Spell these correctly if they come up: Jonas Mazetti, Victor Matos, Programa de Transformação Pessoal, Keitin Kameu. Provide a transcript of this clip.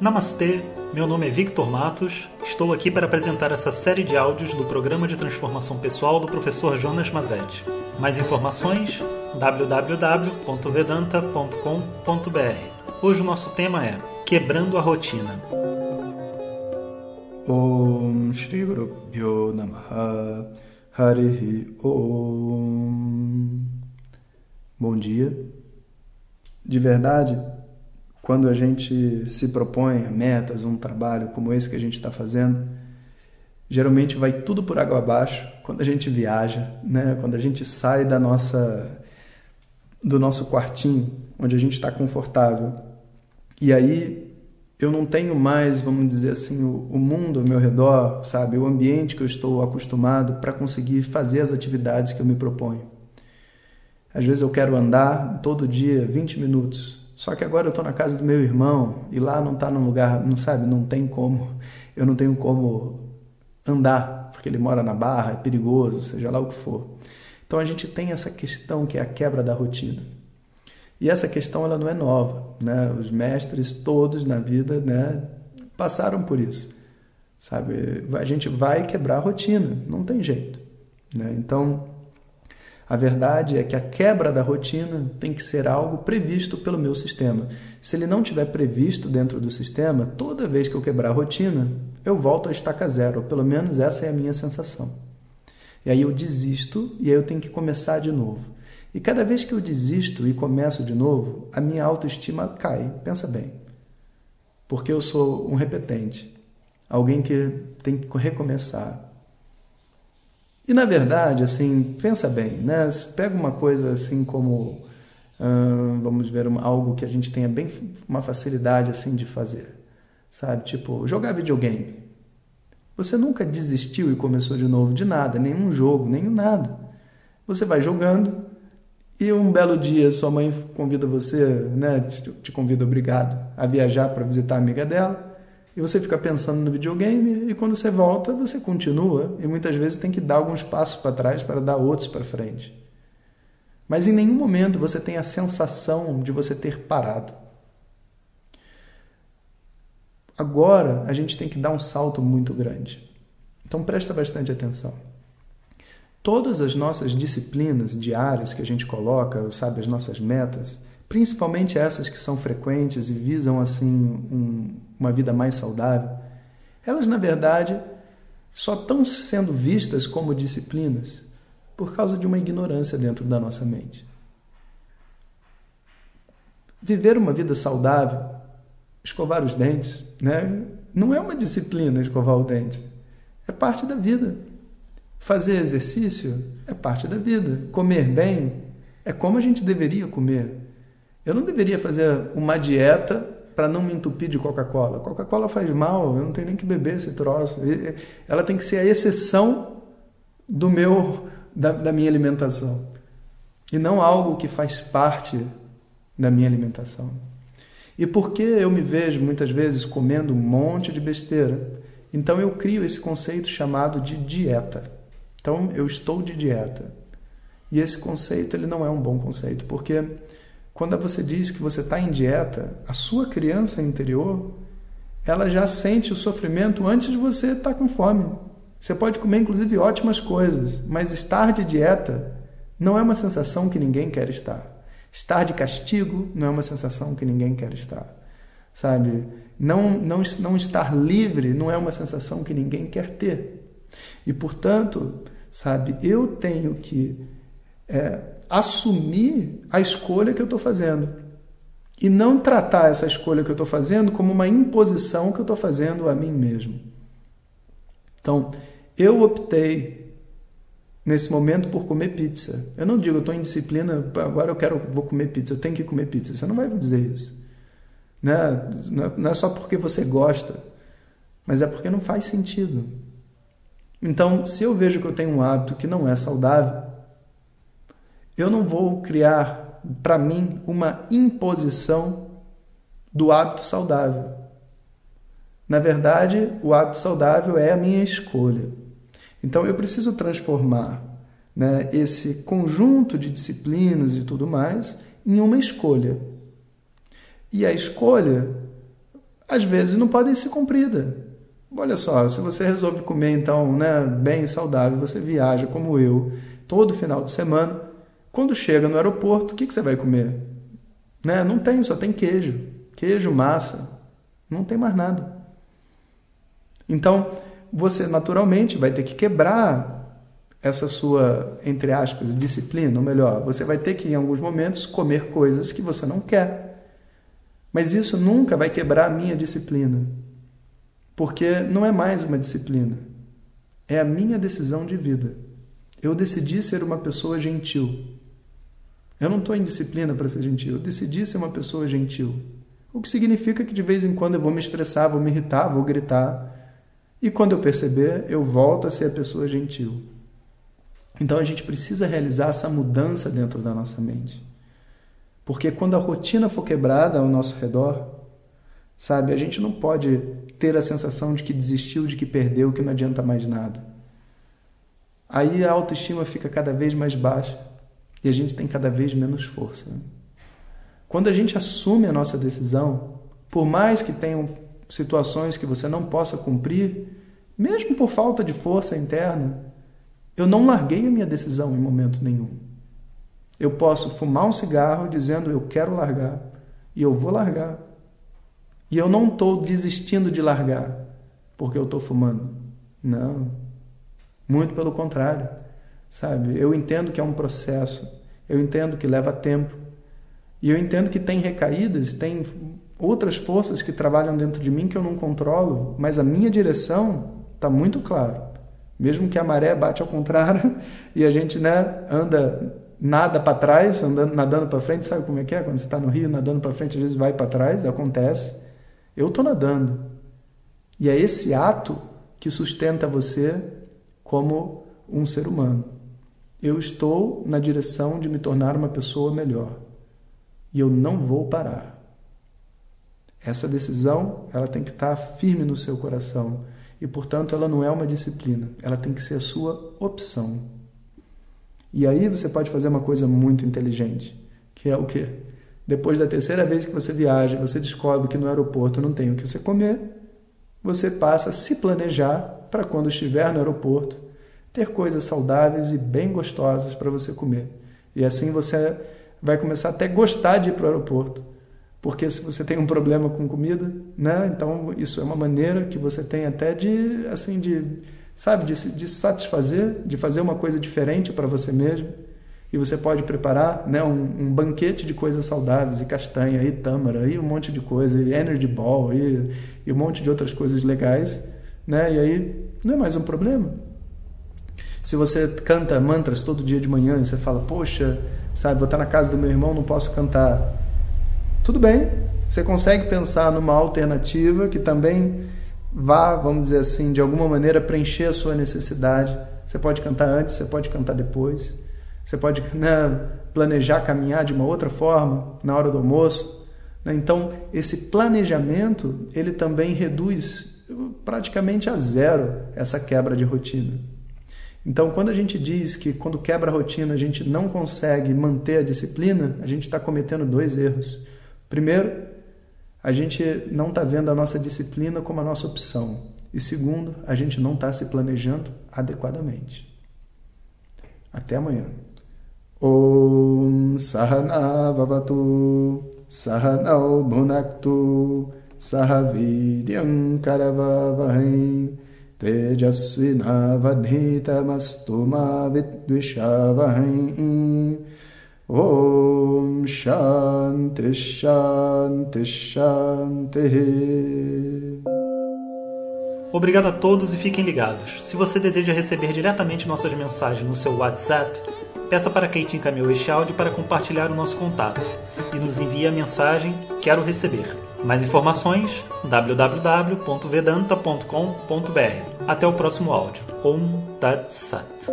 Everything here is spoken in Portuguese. Namastê, meu nome é Victor Matos, estou aqui para apresentar essa série de áudios do Programa de Transformação Pessoal do professor Jonas Mazetti. Mais informações, www.vedanta.com.br. Hoje o nosso tema é Quebrando a Rotina. Om Shri Guru Pyo Namaha Harihi Om. Bom dia. De verdade, quando a gente se propõe a metas, um trabalho como esse que a gente está fazendo, geralmente vai tudo por água abaixo quando a gente viaja, né? Quando a gente sai do nosso quartinho, onde a gente está confortável. E aí eu não tenho mais, vamos dizer assim, o mundo ao meu redor, sabe? O ambiente que eu estou acostumado para conseguir fazer as atividades que eu me proponho. Às vezes eu quero andar todo dia 20 minutos. Só que agora eu estou na casa do meu irmão e lá não está num lugar, não sabe, não tem como, eu não tenho como andar, porque ele mora na Barra, é perigoso, seja lá o que for. Então a gente tem essa questão que é a quebra da rotina. E essa questão ela não é nova, né? Os mestres todos na vida, né, passaram por isso, sabe? A gente vai quebrar a rotina, não tem jeito, né? Então, a verdade é que a quebra da rotina tem que ser algo previsto pelo meu sistema. Se ele não estiver previsto dentro do sistema, toda vez que eu quebrar a rotina, eu volto à estaca zero, ou pelo menos essa é a minha sensação. E aí eu desisto e aí eu tenho que começar de novo. E cada vez que eu desisto e começo de novo, a minha autoestima cai, pensa bem. Porque eu sou um repetente, alguém que tem que recomeçar. E, na verdade, assim, pensa bem, né? Pega uma coisa assim como, vamos ver, algo que a gente tenha bem uma facilidade assim de fazer, sabe? Tipo, jogar videogame. Você nunca desistiu e começou de novo de nada, nenhum jogo, nenhum nada. Você vai jogando e um belo dia sua mãe convida você, né? Te convida, obrigado, a viajar para visitar a amiga dela. E você fica pensando no videogame e quando você volta, você continua e muitas vezes tem que dar alguns passos para trás para dar outros para frente. Mas em nenhum momento você tem a sensação de você ter parado. Agora, a gente tem que dar um salto muito grande. Então, presta bastante atenção. Todas as nossas disciplinas diárias que a gente coloca, sabe, as nossas metas, principalmente essas que são frequentes e visam assim uma vida mais saudável, elas, na verdade, só estão sendo vistas como disciplinas por causa de uma ignorância dentro da nossa mente. Viver uma vida saudável, escovar os dentes, né? Não é uma disciplina escovar o dente, é parte da vida. Fazer exercício é parte da vida. Comer bem é como a gente deveria comer. Eu não deveria fazer uma dieta para não me entupir de Coca-Cola. Coca-Cola faz mal, eu não tenho nem que beber esse troço. Ela tem que ser a exceção da minha alimentação. E não algo que faz parte da minha alimentação. E porque eu me vejo muitas vezes comendo um monte de besteira, então eu crio esse conceito chamado de dieta. Então, eu estou de dieta. E esse conceito ele não é um bom conceito, porque quando você diz que você está em dieta, a sua criança interior, ela já sente o sofrimento antes de você estar com fome. Você pode comer, inclusive, ótimas coisas, mas estar de dieta não é uma sensação que ninguém quer estar. Estar de castigo não é uma sensação que ninguém quer estar, sabe? Não estar livre não é uma sensação que ninguém quer ter. E, portanto, sabe, eu tenho que assumir a escolha que eu estou fazendo e não tratar essa escolha que eu estou fazendo como uma imposição que eu estou fazendo a mim mesmo. Então, eu optei nesse momento por comer pizza. Eu não digo, eu estou em disciplina, agora vou comer pizza, eu tenho que comer pizza. Você não vai dizer isso, né? Não é só porque você gosta, mas é porque não faz sentido. Então, se eu vejo que eu tenho um hábito que não é saudável, eu não vou criar, para mim, uma imposição do hábito saudável. Na verdade, o hábito saudável é a minha escolha. Então, eu preciso transformar, né, esse conjunto de disciplinas e tudo mais em uma escolha. E a escolha, às vezes não podem ser cumpridas. Olha só, se você resolve comer então, né, bem saudável, você viaja como eu, todo final de semana, quando chega no aeroporto, o que você vai comer? Né? Não tem, só tem queijo, queijo, massa, não tem mais nada. Então, você naturalmente vai ter que quebrar essa sua, entre aspas, disciplina, ou melhor, você vai ter que, em alguns momentos, comer coisas que você não quer. Mas isso nunca vai quebrar a minha disciplina, porque não é mais uma disciplina, é a minha decisão de vida. Eu decidi ser uma pessoa gentil. Eu não estou em disciplina para ser gentil, eu decidi ser uma pessoa gentil. O que significa que de vez em quando eu vou me estressar, vou me irritar, vou gritar, e quando eu perceber, eu volto a ser a pessoa gentil. Então a gente precisa realizar essa mudança dentro da nossa mente. Porque quando a rotina for quebrada ao nosso redor, sabe, a gente não pode ter a sensação de que desistiu, de que perdeu, que não adianta mais nada. Aí a autoestima fica cada vez mais baixa e a gente tem cada vez menos força. Quando a gente assume a nossa decisão, por mais que tenham situações que você não possa cumprir, mesmo por falta de força interna, eu não larguei a minha decisão em momento nenhum. Eu posso fumar um cigarro dizendo eu quero largar e eu vou largar. E eu não estou desistindo de largar porque eu estou fumando. Não. Muito pelo contrário. Sabe? Eu entendo que é um processo. Eu entendo que leva tempo. E eu entendo que tem recaídas, tem outras forças que trabalham dentro de mim que eu não controlo, mas a minha direção está muito clara. Mesmo que a maré bate ao contrário e a gente, né, anda nada para trás, nadando para frente, sabe como é que é? Quando você está no rio, nadando para frente, às vezes vai para trás, acontece. Eu estou nadando. E é esse ato que sustenta você como um ser humano. Eu estou na direção de me tornar uma pessoa melhor. E eu não vou parar. Essa decisão, ela tem que estar firme no seu coração. E, portanto, ela não é uma disciplina, ela tem que ser a sua opção. E aí você pode fazer uma coisa muito inteligente, que é o quê? Depois da terceira vez que você viaja, você descobre que no aeroporto não tem o que você comer, você passa a se planejar para quando estiver no aeroporto, ter coisas saudáveis e bem gostosas para você comer. E assim você vai começar até a gostar de ir para o aeroporto. Porque se você tem um problema com comida, né? Então isso é uma maneira que você tem até de, assim, de satisfazer, de fazer uma coisa diferente para você mesmo. E você pode preparar, né, um banquete de coisas saudáveis, e castanha, e tâmara, e um monte de coisa, e energy ball, e um monte de outras coisas legais, né? E aí não é mais um problema. Se você canta mantras todo dia de manhã e você fala, poxa, sabe, vou estar na casa do meu irmão, não posso cantar. Tudo bem, você consegue pensar numa alternativa que também vá, vamos dizer assim, de alguma maneira preencher a sua necessidade. Você pode cantar antes, você pode cantar depois, você pode, né, planejar caminhar de uma outra forma na hora do almoço. Então, esse planejamento, ele também reduz praticamente a zero essa quebra de rotina. Então, quando a gente diz que quando quebra a rotina a gente não consegue manter a disciplina, a gente está cometendo dois erros. Primeiro, a gente não está vendo a nossa disciplina como a nossa opção. E segundo, a gente não está se planejando adequadamente. Até amanhã. Om Sahana Vavatu Sahanau Bhunaktu Sahaviryam Karavavahem Tejasvinavadhitamastu ma vidvishavahem. Om Shanti Shanti Shanti. Obrigado a todos e fiquem ligados. Se você deseja receber diretamente nossas mensagens no seu WhatsApp, peça para Keitin Kameu este áudio para compartilhar o nosso contato e nos envie a mensagem Quero Receber. Mais informações www.vedanta.com.br. Até o próximo áudio. Om Tat Sat.